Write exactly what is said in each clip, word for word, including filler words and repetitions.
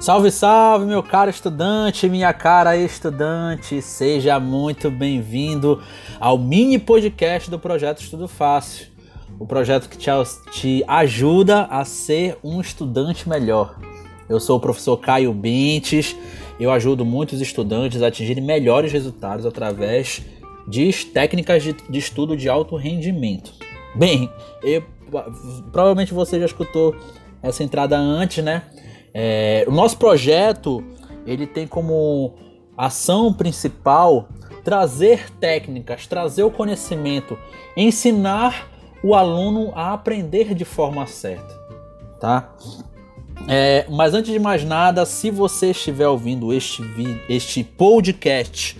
Salve, salve, meu caro estudante, minha cara estudante, seja muito bem-vindo ao mini podcast do Projeto Estudo Fácil, o projeto que te, te ajuda a ser um estudante melhor. Eu sou o professor Caio Bentes, eu ajudo muitos estudantes a atingirem melhores resultados através de técnicas de, de estudo de alto rendimento. Bem, eu, provavelmente você já escutou essa entrada antes, né? É, o nosso projeto, ele tem como ação principal trazer técnicas, trazer o conhecimento, ensinar o aluno a aprender de forma certa, tá? É, mas antes de mais nada, se você estiver ouvindo este, este podcast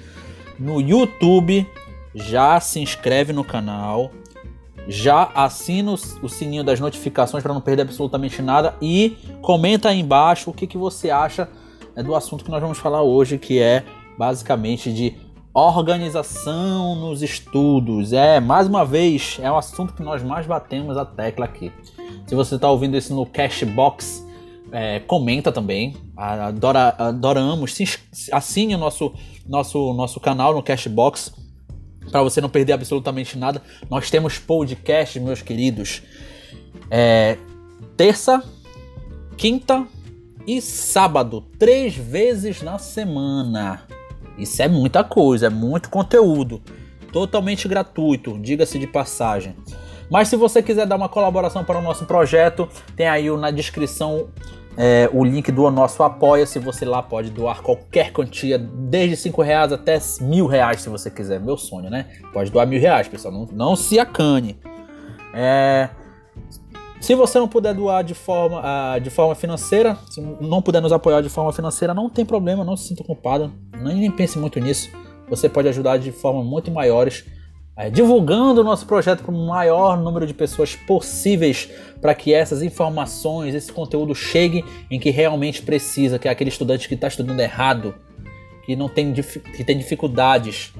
no YouTube, já se inscreve no canal, já assina o sininho das notificações para não perder absolutamente nada e comenta aí embaixo o que, que você acha do assunto que nós vamos falar hoje, que é basicamente de organização nos estudos. É, mais uma vez, é um assunto que nós mais batemos a tecla aqui. Se você está ouvindo isso no Cashbox, é, comenta também, adora, adoramos, assine o nosso, nosso, nosso canal no Cashbox, para você não perder absolutamente nada. Nós temos podcast, meus queridos, é, terça, quinta e sábado, três vezes na semana. Isso é muita coisa, é muito conteúdo, totalmente gratuito, diga-se de passagem. Mas se você quiser dar uma colaboração para o nosso projeto, tem aí na descrição é, o link do nosso Apoia-se. Você lá pode doar qualquer quantia, desde cinco reais até mil reais, se você quiser. Meu sonho, né? Pode doar mil reais, pessoal. Não, não se acane. É, se você não puder doar de forma, ah, de forma financeira, se não puder nos apoiar de forma financeira, não tem problema, não se sinta culpado. Nem, nem pense muito nisso. Você pode ajudar de forma muito maiores, divulgando o nosso projeto para o maior número de pessoas possíveis, para que essas informações, esse conteúdo chegue em que realmente precisa, que é aquele estudante que está estudando errado, que, não tem, que tem dificuldades,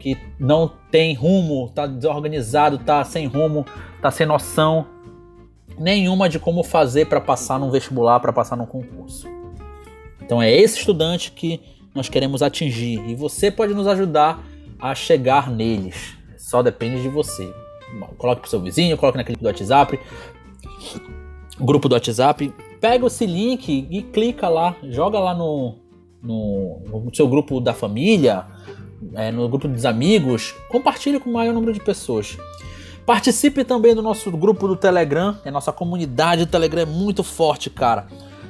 que não tem rumo, está desorganizado, está sem rumo, está sem noção nenhuma de como fazer para passar num vestibular, para passar num concurso. Então é esse estudante que nós queremos atingir e você pode nos ajudar a chegar neles. Só depende de você. Bom, coloque pro seu vizinho, coloque naquele do WhatsApp, grupo do WhatsApp, pega esse link e clica lá, joga lá no, no, no seu grupo da família, é, no grupo dos amigos, compartilhe com o maior número de pessoas. Participe também do nosso grupo do Telegram, a nossa comunidade do Telegram é muito forte, cara.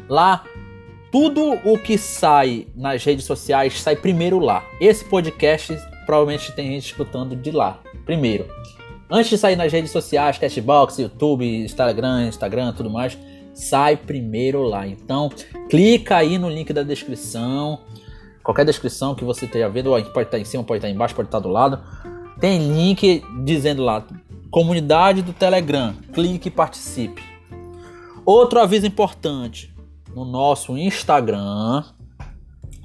Lá, tudo o que sai nas redes sociais sai primeiro lá. Esse podcast provavelmente tem gente escutando de lá primeiro. Antes de sair nas redes sociais, Cashbox, YouTube, Instagram, Instagram, tudo mais, sai primeiro lá. Então, clica aí no link da descrição. Qualquer descrição que você esteja vendo, pode estar em cima, pode estar embaixo, pode estar do lado. Tem link dizendo lá, comunidade do Telegram. Clique e participe. Outro aviso importante, no nosso Instagram,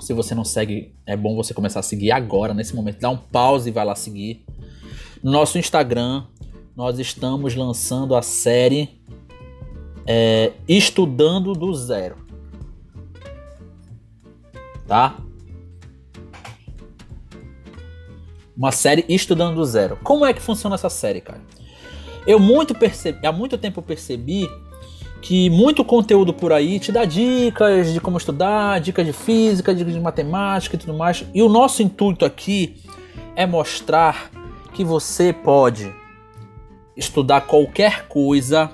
se você não segue, é bom você começar a seguir agora, nesse momento. Dá um pause e vai lá seguir. No nosso Instagram, nós estamos lançando a série é, Estudando do Zero. Tá? Uma série Estudando do Zero. Como é que funciona essa série, cara? Eu muito percebi, há muito tempo eu percebi que muito conteúdo por aí te dá dicas de como estudar, dicas de física, dicas de matemática e tudo mais. E o nosso intuito aqui é mostrar que você pode estudar qualquer coisa,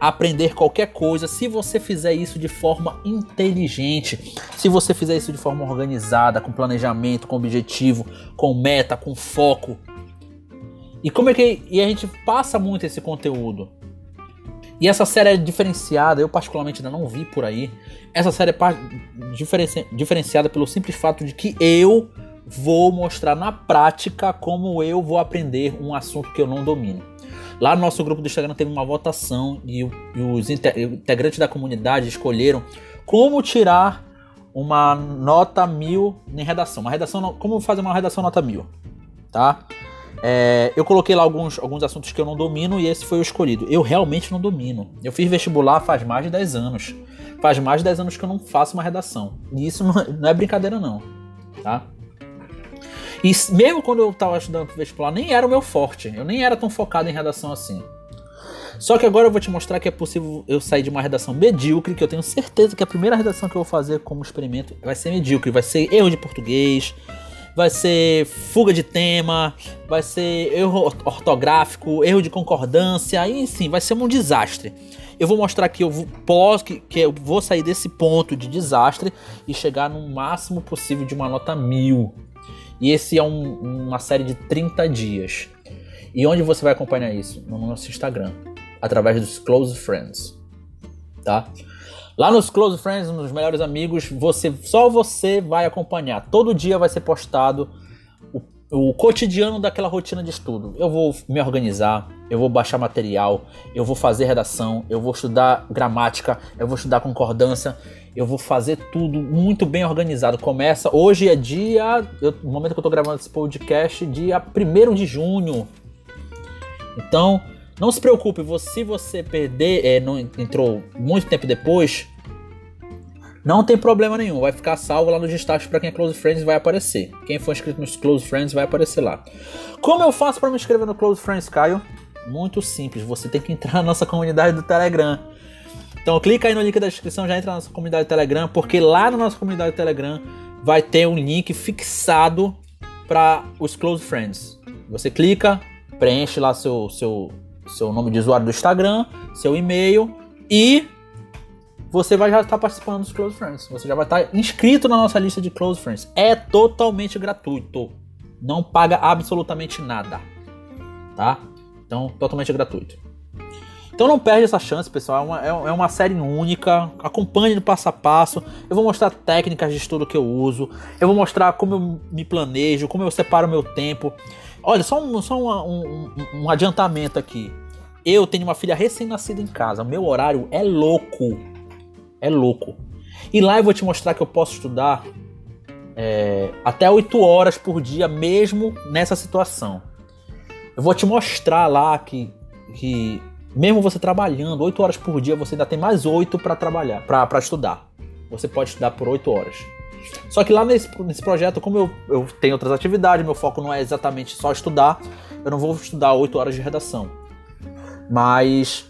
aprender qualquer coisa, se você fizer isso de forma inteligente, se você fizer isso de forma organizada, com planejamento, com objetivo, com meta, com foco. E como é que e a gente passa muito esse conteúdo? E essa série é diferenciada, eu particularmente ainda não vi por aí, essa série é diferenciada pelo simples fato de que eu vou mostrar na prática como eu vou aprender um assunto que eu não domino. Lá no nosso grupo do Instagram teve uma votação e os integrantes da comunidade escolheram como tirar uma nota mil em redação. Uma redação, como fazer uma redação nota mil, tá? É, eu coloquei lá alguns, alguns assuntos que eu não domino e esse foi o escolhido. Eu realmente não domino. Eu fiz vestibular faz mais de dez anos. Faz mais de dez anos que eu não faço uma redação. E isso não é brincadeira, não. Tá? E mesmo quando eu estava estudando pro vestibular, nem era o meu forte. Eu nem era tão focado em redação assim. Só que agora eu vou te mostrar que é possível eu sair de uma redação medíocre, que eu tenho certeza que a primeira redação que eu vou fazer como experimento vai ser medíocre. Vai ser erro de português, vai ser fuga de tema, vai ser erro ortográfico, erro de concordância, aí sim, vai ser um desastre. Eu vou mostrar que eu posso, que, que eu vou sair desse ponto de desastre e chegar no máximo possível de uma nota mil. E esse é um, uma série de trinta dias. E onde você vai acompanhar isso? No nosso Instagram, através dos Close Friends, tá? Lá nos Close Friends, nos melhores amigos, você, só você vai acompanhar. Todo dia vai ser postado o, o cotidiano daquela rotina de estudo. Eu vou me organizar, eu vou baixar material, eu vou fazer redação, eu vou estudar gramática, eu vou estudar concordância, eu vou fazer tudo muito bem organizado. Começa, hoje é dia, eu, no momento que eu tô gravando esse podcast, dia primeiro de junho. Então, não se preocupe, se você perder, é, não entrou muito tempo depois, não tem problema nenhum, vai ficar salvo lá nos destaques para quem é Close Friends, vai aparecer. Quem for inscrito nos Close Friends vai aparecer lá. Como eu faço para me inscrever no Close Friends, Caio? Muito simples, você tem que entrar na nossa comunidade do Telegram. Então clica aí no link da descrição, já entra na nossa comunidade do Telegram, porque lá na nossa comunidade do Telegram vai ter um link fixado para os Close Friends. Você clica, preenche lá seu... seu seu nome de usuário do Instagram, seu e-mail e você vai já estar participando dos Close Friends. Você já vai estar inscrito na nossa lista de Close Friends. É totalmente gratuito. Não paga absolutamente nada. Tá? Então, totalmente gratuito. Então não perde essa chance, pessoal. É uma, é uma série única. Acompanhe do passo a passo. Eu vou mostrar técnicas de estudo que eu uso. Eu vou mostrar como eu me planejo, como eu separo o meu tempo. Olha, só, um, só um, um, um adiantamento aqui. Eu tenho uma filha recém-nascida em casa. Meu horário é louco. É louco. E lá eu vou te mostrar que eu posso estudar é, até oito horas por dia, mesmo nessa situação. Eu vou te mostrar lá que... que mesmo você trabalhando oito horas por dia, você ainda tem mais oito para trabalhar, para estudar. Você pode estudar por oito horas. Só que lá nesse, nesse projeto, como eu, eu tenho outras atividades, meu foco não é exatamente só estudar, eu não vou estudar oito horas de redação. Mas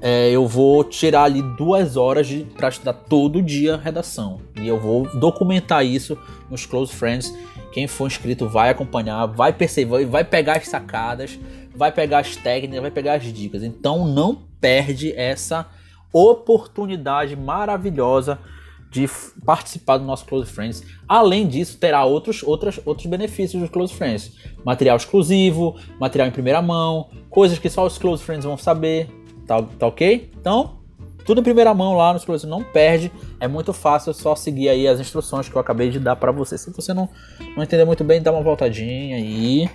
é, eu vou tirar ali duas horas para estudar todo dia redação. E eu vou documentar isso nos Close Friends. Quem for inscrito vai acompanhar, vai perceber, vai pegar as sacadas, vai pegar as técnicas, vai pegar as dicas. Então não perde essa oportunidade maravilhosa de participar do nosso Close Friends. Além disso, terá outros, outras, outros benefícios do Close Friends. Material exclusivo, material em primeira mão, coisas que só os Close Friends vão saber. Tá, tá ok? Então, tudo em primeira mão lá nos Close Friends. Não perde, é muito fácil, é só seguir aí as instruções que eu acabei de dar para você. Se você não, não entender muito bem, dá uma voltadinha aí,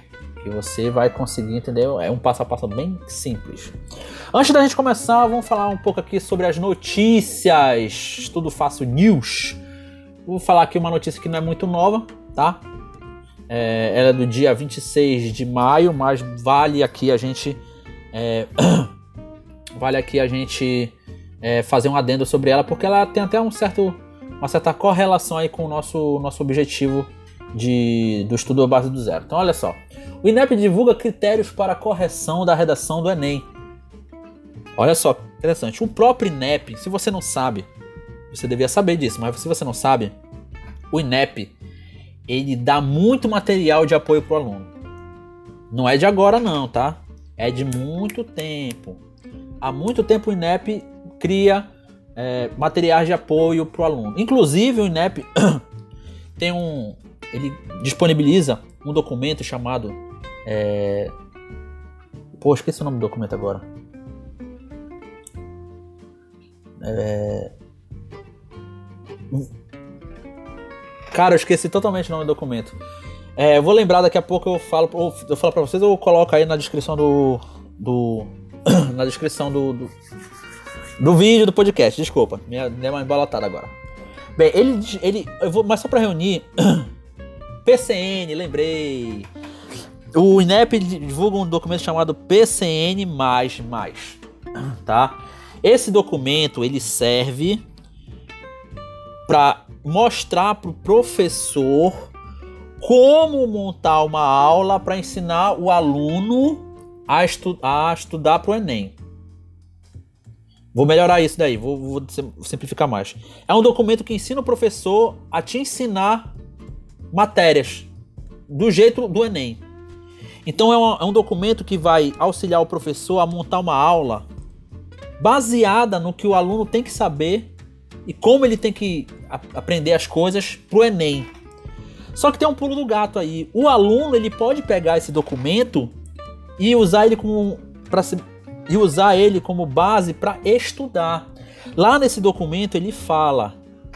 que você vai conseguir, entendeu? É um passo a passo bem simples. Antes da gente começar, vamos falar um pouco aqui sobre as notícias. Estudo Fácil News. Vou falar aqui uma notícia que não é muito nova, tá? É, ela é do dia vinte e seis de maio, mas vale aqui a gente... É, vale aqui a gente é, fazer um adendo sobre ela, porque ela tem até um certo, uma certa correlação aí com o nosso, nosso objetivo de, do estudo à base do zero. Então, olha só. O Inep divulga critérios para correção da redação do Enem. Olha só, interessante. O próprio Inep, se você não sabe, você devia saber disso, mas se você não sabe, o Inep, ele dá muito material de apoio para o aluno. Não é de agora não, tá? É de muito tempo. Há muito tempo o Inep cria é, materiais de apoio para o aluno. Inclusive o Inep tem um, ele disponibiliza um documento chamado É... Pô, esqueci o nome do documento agora. É... Cara, eu esqueci totalmente o nome do documento. É, eu vou lembrar daqui a pouco, eu falo, eu falo pra vocês, eu coloco aí na descrição do. do na descrição do, do. do vídeo do podcast, desculpa. Minha deu uma embalatada agora. Bem, ele. ele eu vou, mas só pra reunir. P C N, lembrei. O Inep divulga um documento chamado P C N mais mais, tá? Esse documento ele serve para mostrar para o professor como montar uma aula para ensinar o aluno a, estu- a estudar para o Enem. Vou melhorar isso daí, vou, vou simplificar mais. É um documento que ensina o professor a te ensinar matérias do jeito do Enem. Então é um, é um documento que vai auxiliar o professor a montar uma aula baseada no que o aluno tem que saber e como ele tem que a- aprender as coisas para o Enem. Só que tem um pulo do gato aí. O aluno ele pode pegar esse documento e usar ele como para se e usar ele como base para estudar. Lá nesse documento ele fala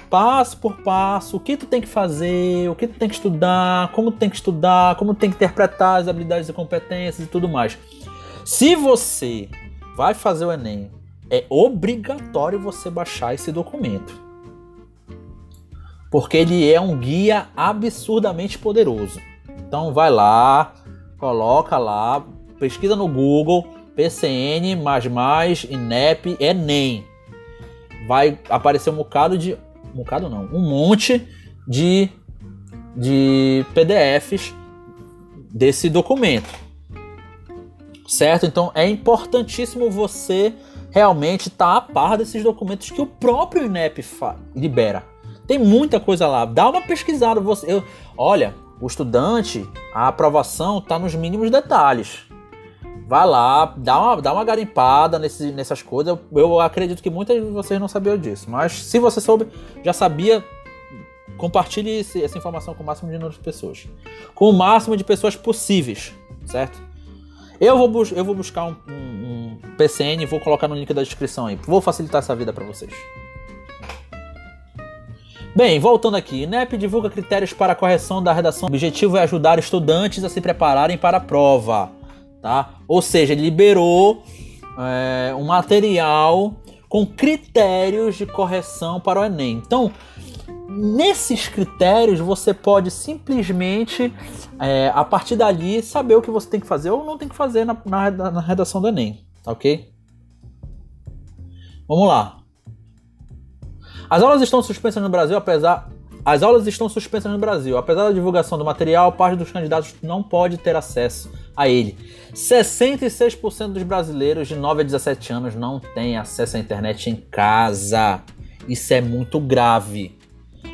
passo por passo o que tu tem que fazer, o que tu tem que estudar, como tu tem que estudar, como tu tem que interpretar as habilidades e competências e tudo mais. Se você vai fazer o Enem, é obrigatório você baixar esse documento, porque ele é um guia absurdamente poderoso. Então vai lá, coloca lá, pesquisa no Google P C N mais mais, Inep, Enem. Vai aparecer um bocado de... Um bocado não. Um monte de, de P D Fs desse documento. Certo? Então é importantíssimo você realmente estar a par desses documentos que o próprio Inep fa- libera. Tem muita coisa lá. Dá uma pesquisada. Você, eu, olha, o estudante, a aprovação está nos mínimos detalhes. Vai lá, dá uma, dá uma garimpada nesse, nessas coisas. Eu, eu acredito que muitas de vocês não sabiam disso. Mas se você soube, já sabia, compartilhe esse, essa informação com o máximo de outras pessoas. Com o máximo de pessoas possíveis, certo? Eu vou, bus- eu vou buscar um, um, um P C N e vou colocar no link da descrição aí. Vou facilitar essa vida para vocês. Bem, voltando aqui. Inep divulga critérios para a correção da redação. O objetivo é ajudar estudantes a se prepararem para a prova. Tá? Ou seja, ele liberou é, um material com critérios de correção para o Enem. Então, nesses critérios você pode simplesmente, é, a partir dali, saber o que você tem que fazer ou não tem que fazer na, na, na redação do Enem, tá ok? Vamos lá. As aulas estão suspensas no Brasil, apesar... As aulas estão suspensas no Brasil. Apesar da divulgação do material, parte dos candidatos não pode ter acesso a ele. sessenta e seis por cento dos brasileiros de nove a dezessete anos não têm acesso à internet em casa. Isso é muito grave.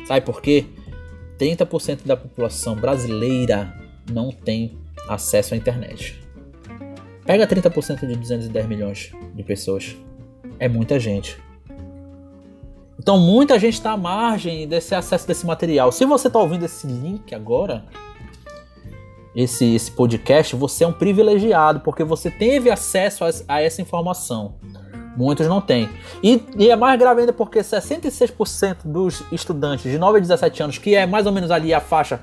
Sabe por quê? trinta por cento da população brasileira não tem acesso à internet. Pega trinta por cento de duzentos e dez milhões de pessoas. É muita gente. Então muita gente está à margem desse acesso desse material. Se você está ouvindo esse link agora, esse, esse podcast, você é um privilegiado, porque você teve acesso a, a essa informação. Muitos não têm. E, e é mais grave ainda porque sessenta e seis por cento dos estudantes de nove a dezessete anos, que é mais ou menos ali a faixa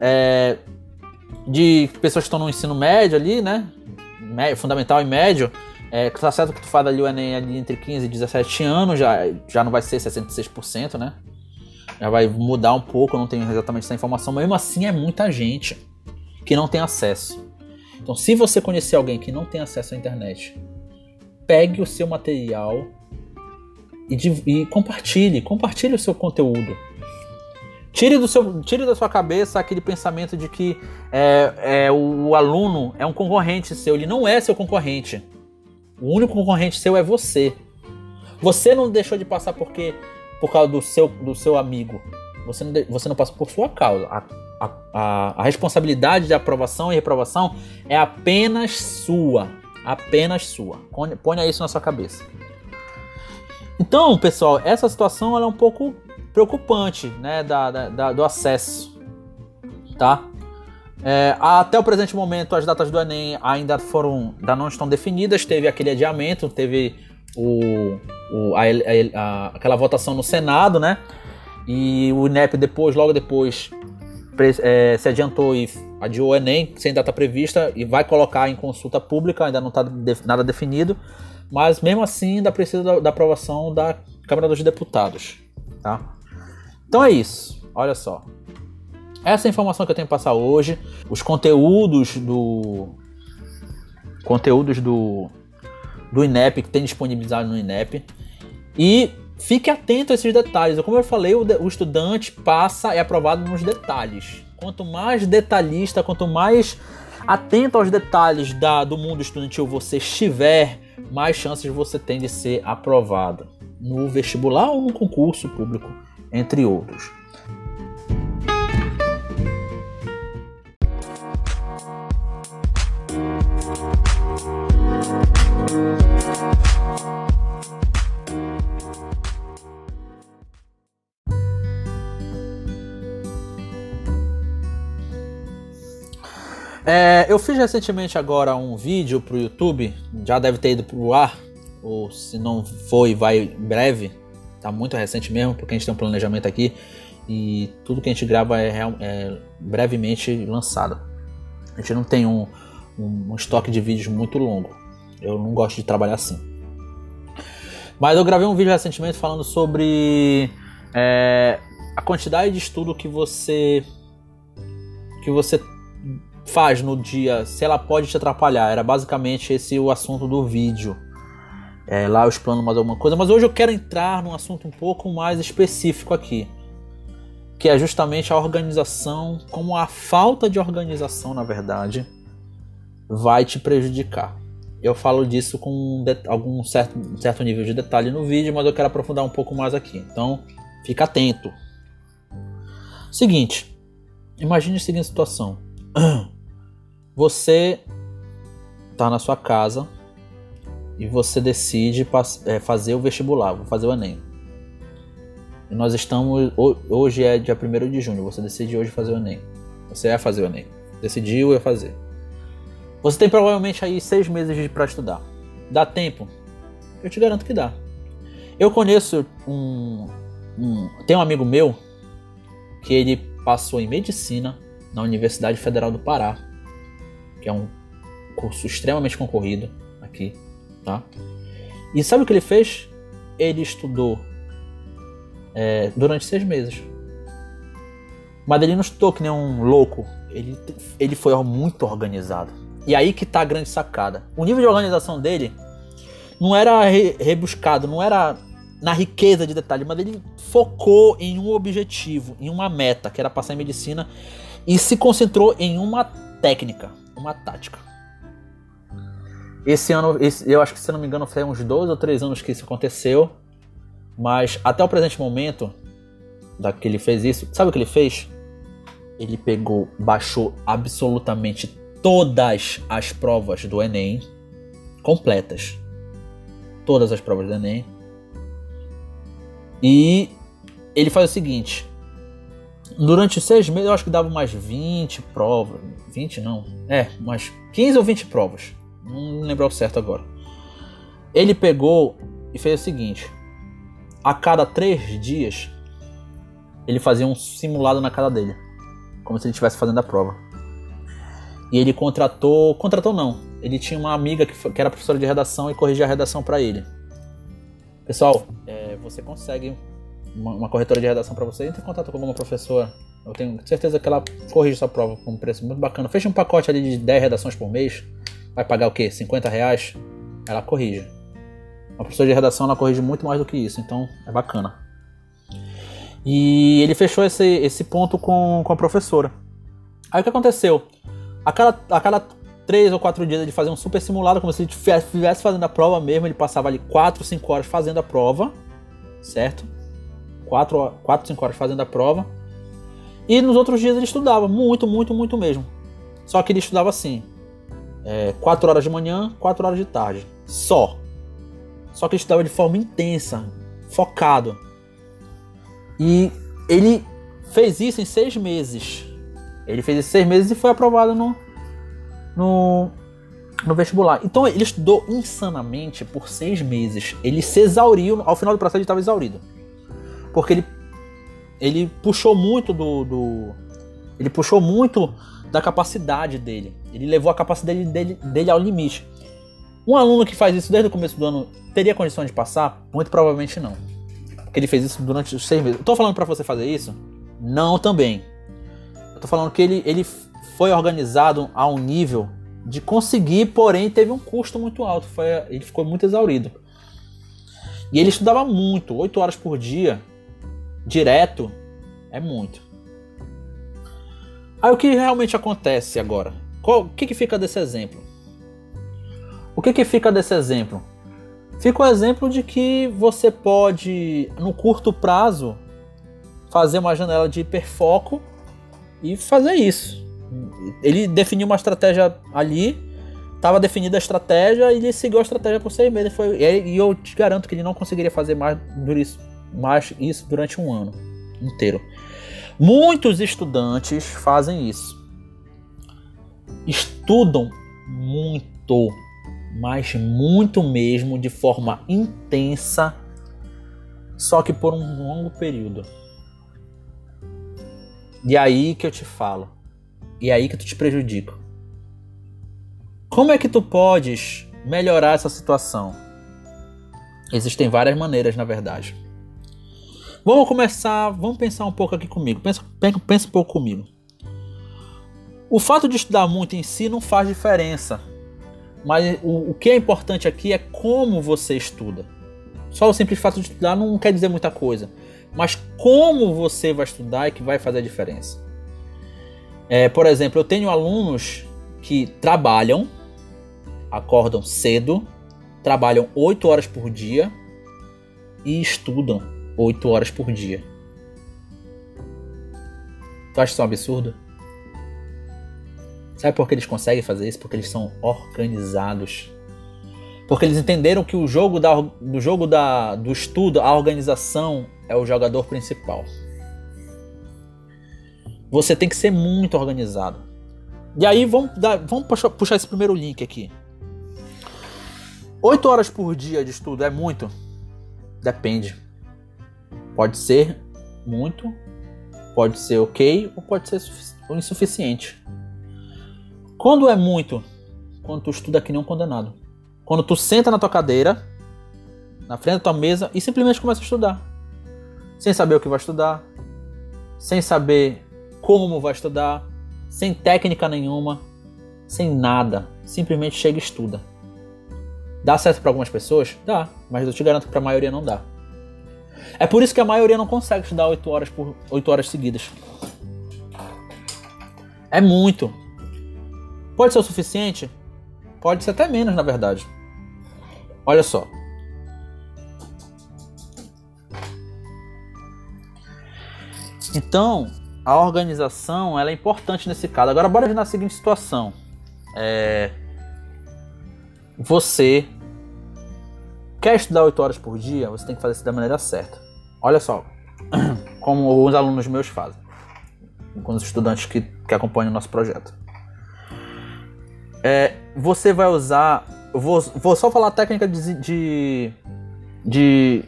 é, de pessoas que estão no ensino médio ali, né? Médio, fundamental e médio, É, tá certo que tu faz ali o Enem ali entre quinze e dezessete anos, já, já não vai ser sessenta e seis por cento, né? Já vai mudar um pouco, eu não tenho exatamente essa informação, mas mesmo assim é muita gente que não tem acesso. Então, se você conhecer alguém que não tem acesso à internet, pegue o seu material e, e compartilhe, compartilhe o seu conteúdo. Tire, do seu, tire da sua cabeça aquele pensamento de que é, é, o, o aluno é um concorrente seu, ele não é seu concorrente. O único concorrente seu é você. Você não deixou de passar porque, por causa do seu, do seu amigo. Você não, você não passou por sua causa. A, a, a responsabilidade de aprovação e reprovação é apenas sua. Apenas sua. Ponha isso na sua cabeça. Então, pessoal, essa situação ela é um pouco preocupante, né, da, da, da, do acesso. Tá? É, até o presente momento as datas do Enem ainda foram, ainda não estão definidas, teve aquele adiamento, teve o, o, a, a, a, aquela votação no Senado, né? E o Inep depois, logo depois é, se adiantou e adiou o Enem sem data prevista e vai colocar em consulta pública, ainda não está nada definido, mas mesmo assim ainda precisa da, da aprovação da Câmara dos Deputados, tá? Então é isso, olha só. essa é a informação que eu tenho que passar hoje. Os conteúdos do conteúdos do do Inep, que tem disponibilizado no Inep. E fique atento a esses detalhes. Como eu falei, o, de, o estudante passa, é aprovado nos detalhes. Quanto mais detalhista, quanto mais atento aos detalhes da, do mundo estudantil você estiver, mais chances você tem de ser aprovado no vestibular ou no concurso público, entre outros. É, eu fiz recentemente agora um vídeo para o YouTube, já deve ter ido para o ar, ou se não foi, vai em breve, tá muito recente mesmo, porque a gente tem um planejamento aqui e tudo que a gente grava é, é brevemente lançado. A gente não tem um, um, um estoque de vídeos muito longo, eu não gosto de trabalhar assim. Mas eu gravei um vídeo recentemente falando sobre é, a quantidade de estudo que você... que você faz no dia, se ela pode te atrapalhar. Era basicamente esse o assunto do vídeo. É, lá eu explano mais alguma coisa, mas hoje eu quero entrar num assunto um pouco mais específico aqui, que é justamente a organização, como a falta de organização, na verdade, vai te prejudicar. Eu falo disso com algum certo, certo nível de detalhe no vídeo, mas eu quero aprofundar um pouco mais aqui, então fica atento. Seguinte, imagine a seguinte situação. Você está na sua casa e você decide fazer o vestibular, vou fazer o Enem. E nós estamos, hoje é dia primeiro de junho, você decide hoje fazer o Enem. Você vai fazer o Enem, decidiu, ia fazer. Você tem provavelmente aí seis meses para estudar. Dá tempo? Eu te garanto que dá. Eu conheço um, um, tem um amigo meu que ele passou em medicina na Universidade Federal do Pará, que é um curso extremamente concorrido aqui, tá? E sabe o que ele fez? Ele estudou é, durante seis meses. Mas ele não estudou que nem um louco. Ele, ele foi muito organizado. E aí que tá a grande sacada. O nível de organização dele não era re, rebuscado, não era na riqueza de detalhes, mas ele focou em um objetivo, em uma meta, que era passar em medicina, e se concentrou em uma técnica, uma tática. Esse ano, esse, eu acho que, se não me engano, foi uns dois ou três anos que isso aconteceu, mas até o presente momento da que ele fez isso, sabe o que ele fez? Ele pegou, baixou absolutamente todas as provas do Enem, completas, todas as provas do Enem, e ele faz o seguinte: durante seis meses, eu acho que dava umas vinte provas. vinte não. É, umas quinze ou vinte provas. Não lembro ao certo agora. Ele pegou e fez o seguinte: a cada três dias, ele fazia um simulado na casa dele, como se ele estivesse fazendo a prova. E ele contratou... Contratou não. Ele tinha uma amiga que, foi, que era professora de redação e corrigia a redação para ele. Pessoal, é, você consegue... uma corretora de redação para você, entre em contato com alguma professora, eu tenho certeza que ela corrige sua prova com um preço muito bacana. Fecha um pacote ali de dez redações por mês, vai pagar o quê? cinquenta reais? Ela corrige. Uma professora de redação, ela corrige muito mais do que isso, então é bacana. E ele fechou esse, esse ponto com, com a professora. Aí o que aconteceu? A cada, a cada três ou quatro dias ele fazia um super simulado, como se ele estivesse fazendo a prova mesmo. Ele passava ali quatro, cinco horas fazendo a prova, certo? quatro, cinco horas fazendo a prova. E nos outros dias ele estudava muito, muito, muito mesmo. Só que ele estudava assim: é, quatro horas de manhã, quatro horas de tarde. Só. Só que ele estudava de forma intensa, focado. E ele fez isso em seis meses. Ele fez isso em seis meses e foi aprovado no, no, no vestibular. Então ele estudou insanamente por seis meses. Ele se exauriu, ao final do processo ele estava exaurido. Porque ele, ele puxou muito do, do. Ele puxou muito da capacidade dele. Ele levou a capacidade dele, dele ao limite. Um aluno que faz isso desde o começo do ano teria condições de passar? Muito provavelmente não. Porque ele fez isso durante os seis meses. Eu tô falando pra você fazer isso? Não também. Eu tô falando que ele, ele foi organizado a um nível de conseguir, porém teve um custo muito alto, foi, ele ficou muito exaurido. E ele estudava muito, oito horas por dia, direto, é muito. Aí o que realmente acontece agora? Qual, o que, que fica desse exemplo? O que, que fica desse exemplo? Fica o exemplo de que você pode, no curto prazo, fazer uma janela de hiperfoco e fazer isso. Ele definiu uma estratégia ali, estava definida a estratégia e ele seguiu a estratégia por seis meses. Foi, e eu te garanto que ele não conseguiria fazer mais, mais isso durante um ano inteiro. Muitos estudantes fazem isso. Estudam muito, mas muito mesmo, de forma intensa, só que por um longo período. E aí que eu te falo. E aí que tu te prejudica. Como é que tu podes melhorar essa situação? Existem várias maneiras, na verdade. Vamos começar, vamos pensar um pouco aqui comigo. Pensa, pensa um pouco comigo. O fato de estudar muito em si não faz diferença. Mas o, o que é importante aqui é como você estuda. Só o simples fato de estudar não quer dizer muita coisa. Mas como você vai estudar é que vai fazer a diferença. É, por exemplo, eu tenho alunos que trabalham, acordam cedo, trabalham oito horas por dia e estudam oito horas por dia. Tu acha isso um absurdo? Sabe por que eles conseguem fazer isso? Porque eles são organizados. Porque eles entenderam que o jogo, da, do, jogo da, do estudo, a organização é o jogador principal. Você tem que ser muito organizado. E aí vamos, dar, vamos puxar, puxar esse primeiro link aqui. oito horas por dia de estudo é muito? Depende. Pode ser muito, pode ser ok, ou pode ser insuficiente. Quando é muito? Quando tu estuda que nem um condenado. Quando tu senta na tua cadeira, na frente da tua mesa, e simplesmente começa a estudar. Sem saber o que vai estudar, sem saber como vai estudar, sem técnica nenhuma, sem nada. Simplesmente chega e estuda. Dá certo para algumas pessoas? Dá, mas eu te garanto que para a maioria não dá. É por isso que a maioria não consegue estudar oito horas, por, oito horas seguidas. É muito. Pode ser o suficiente? Pode ser até menos, na verdade. Olha só. Então, a organização, ela é importante nesse caso. Agora, bora ver na seguinte situação. É... Você quer estudar oito horas por dia? Você tem que fazer isso da maneira certa. Olha só, como alguns alunos meus fazem. Alguns estudantes que, que acompanham o nosso projeto. É, você vai usar... Eu vou, vou só falar a técnica de, de, de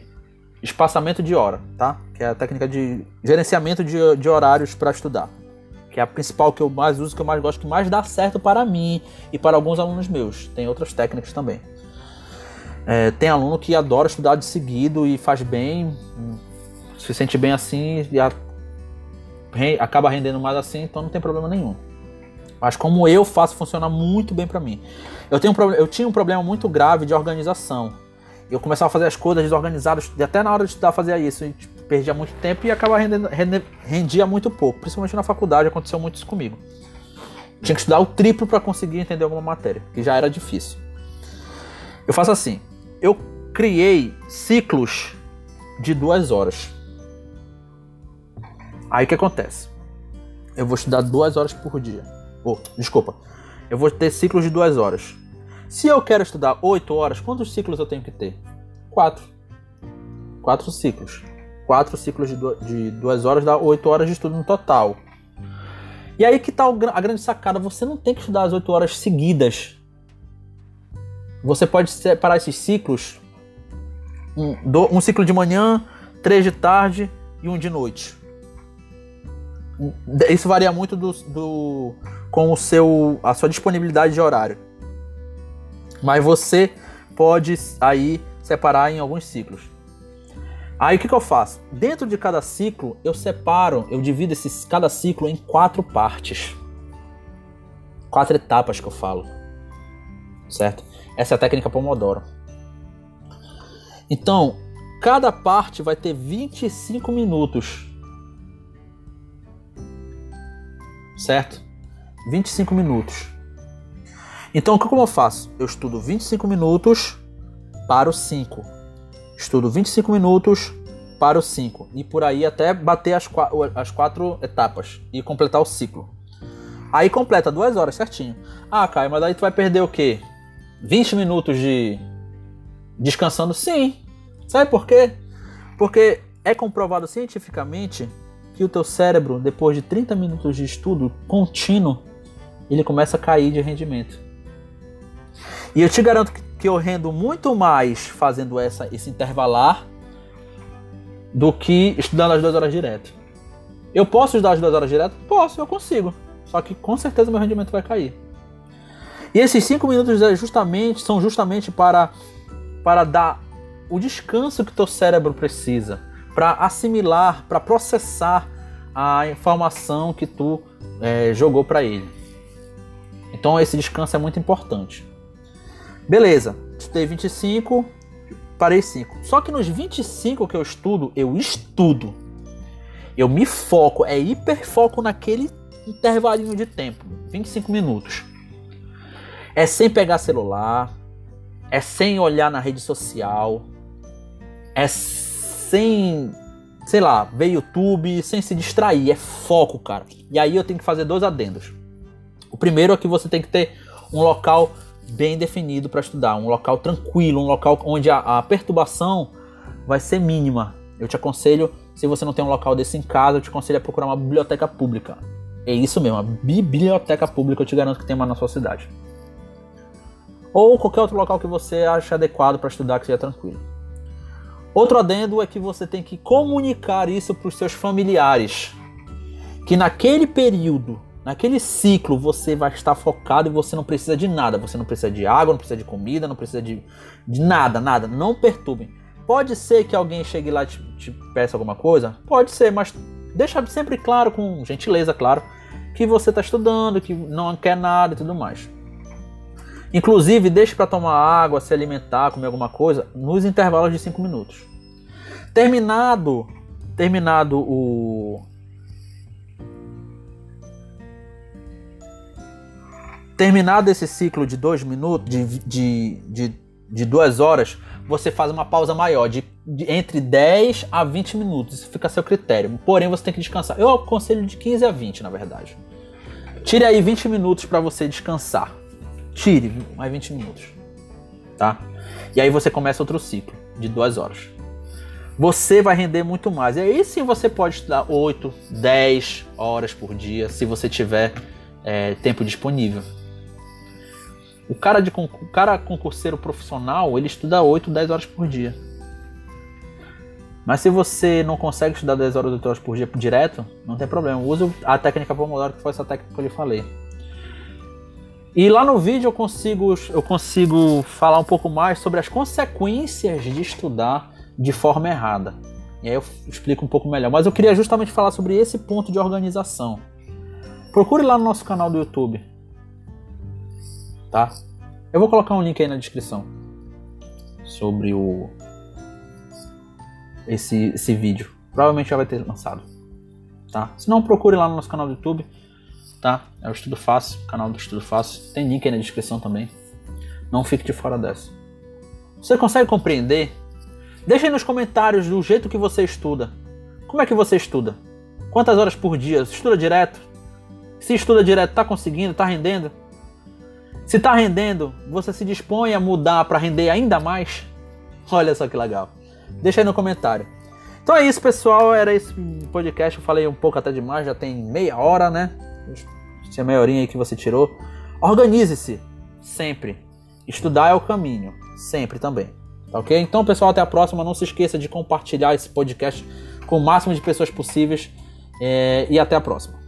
espaçamento de hora, tá? Que é a técnica de gerenciamento de, de horários para estudar, que é a principal que eu mais uso, que eu mais gosto, que mais dá certo para mim e para alguns alunos meus. Tem outras técnicas também. É, tem aluno que adora estudar de seguido e faz bem, se sente bem assim e a, re, acaba rendendo mais assim, então não tem problema nenhum. Mas como eu faço, funciona muito bem para mim. Eu, tenho um, eu tinha um problema muito grave de organização. Eu começava a fazer as coisas desorganizadas, até na hora de estudar fazia isso, e tipo, perdia muito tempo e acabava rendendo, rendia muito pouco. Principalmente na faculdade aconteceu muito isso comigo. Tinha que estudar o triplo para conseguir entender alguma matéria, que já era difícil. Eu faço assim, eu criei ciclos de duas horas. Aí o que acontece? Eu vou estudar duas horas por dia. Oh, desculpa, eu vou ter ciclos de duas horas. Se eu quero estudar oito horas, quantos ciclos eu tenho que ter? Quatro. Quatro ciclos. Quatro ciclos de duas horas dá oito horas de estudo no total. E aí que tá a grande sacada. Você não tem que estudar as oito horas seguidas. Você pode separar esses ciclos. Um, um ciclo de manhã, três de tarde e um de noite. Isso varia muito do, do, com o seu, a sua disponibilidade de horário. Mas você pode aí separar em alguns ciclos. Aí o que, que eu faço? Dentro de cada ciclo, eu separo, eu divido esses, cada ciclo em quatro partes. Quatro etapas que eu falo. Certo? Essa é a técnica Pomodoro. Então, cada parte vai ter vinte e cinco minutos. Certo? vinte e cinco minutos. Então, como eu faço? Eu estudo vinte e cinco minutos para o cinco. Estudo vinte e cinco minutos para o cinco. E por aí até bater as, as quatro etapas e completar o ciclo. Aí completa duas horas certinho. Ah, Caio, mas aí tu vai perder o quê? vinte minutos de descansando? Sim. Sabe por quê? Porque é comprovado cientificamente que o teu cérebro, depois de trinta minutos de estudo contínuo, ele começa a cair de rendimento. E eu te garanto que eu rendo muito mais fazendo essa, esse intervalar do que estudando as duas horas direto. Eu posso estudar as duas horas direto? Posso, eu consigo. Só que com certeza meu rendimento vai cair. E esses cinco minutos é justamente, são justamente para, para dar o descanso que teu cérebro precisa, para assimilar, para processar a informação que tu é, jogou para ele. Então esse descanso é muito importante. Beleza, estudei vinte e cinco, parei cinco. Só que nos vinte e cinco que eu estudo, eu estudo. Eu me foco, é hiperfoco naquele intervalinho de tempo, vinte e cinco minutos. É sem pegar celular, é sem olhar na rede social, é sem, sei lá, ver YouTube, sem se distrair, é foco, cara. E aí eu tenho que fazer dois adendos. O primeiro é que você tem que ter um local bem definido para estudar, um local tranquilo, um local onde a, a perturbação vai ser mínima. Eu te aconselho, se você não tem um local desse em casa, eu te aconselho a procurar uma biblioteca pública. É isso mesmo, a biblioteca pública, eu te garanto que tem uma na sua cidade. Ou qualquer outro local que você ache adequado para estudar, que seja tranquilo. Outro adendo é que você tem que comunicar isso para os seus familiares. Que naquele período, naquele ciclo, você vai estar focado e você não precisa de nada. Você não precisa de água, não precisa de comida, não precisa de, de nada, nada. Não perturbem. Pode ser que alguém chegue lá e te, te peça alguma coisa? Pode ser, mas deixa sempre claro, com gentileza, claro, que você está estudando, que não quer nada e tudo mais. Inclusive, deixe para tomar água, se alimentar, comer alguma coisa, nos intervalos de cinco minutos. Terminado, terminado o... Terminado esse ciclo de dois minutos, de, de, de, de duas horas, você faz uma pausa maior, de, de entre dez a vinte minutos. Isso fica a seu critério. Porém, você tem que descansar. Eu aconselho de quinze a vinte, na verdade. Tire aí vinte minutos para você descansar. Tire mais vinte minutos, tá? E aí você começa outro ciclo de duas horas. Você vai render muito mais. E aí sim você pode estudar oito, dez horas por dia, se você tiver é, tempo disponível. O cara, de, o cara concurseiro profissional, ele estuda oito, dez horas por dia. Mas se você não consegue estudar dez horas, oito horas por dia direto, não tem problema. Usa a técnica Pomodoro, que foi essa técnica que eu lhe falei. E lá no vídeo eu consigo, eu consigo falar um pouco mais sobre as consequências de estudar de forma errada. E aí eu explico um pouco melhor. Mas eu queria justamente falar sobre esse ponto de organização. Procure lá no nosso canal do YouTube. Tá? Eu vou colocar um link aí na descrição. Sobre o... Esse, esse vídeo. Provavelmente já vai ter lançado. Tá? Se não, procure lá no nosso canal do YouTube. Tá? É o Estudo Fácil, canal do Estudo Fácil. Tem link aí na descrição também. Não fique de fora dessa. Você consegue compreender? Deixa aí nos comentários do jeito que você estuda. Como é que você estuda? Quantas horas por dia? Você estuda direto? Se estuda direto, tá conseguindo? Tá rendendo? Se tá rendendo, você se dispõe a mudar para render ainda mais? Olha só que legal. Deixa aí no comentário. Então é isso, pessoal. Era esse podcast. Eu falei um pouco até demais. Já tem meia hora, né? Se a maiorinha aí que você tirou, organize-se sempre. Estudar é o caminho, sempre também. Tá ok? Então, pessoal, até a próxima. Não se esqueça de compartilhar esse podcast com o máximo de pessoas possíveis. É, e até a próxima.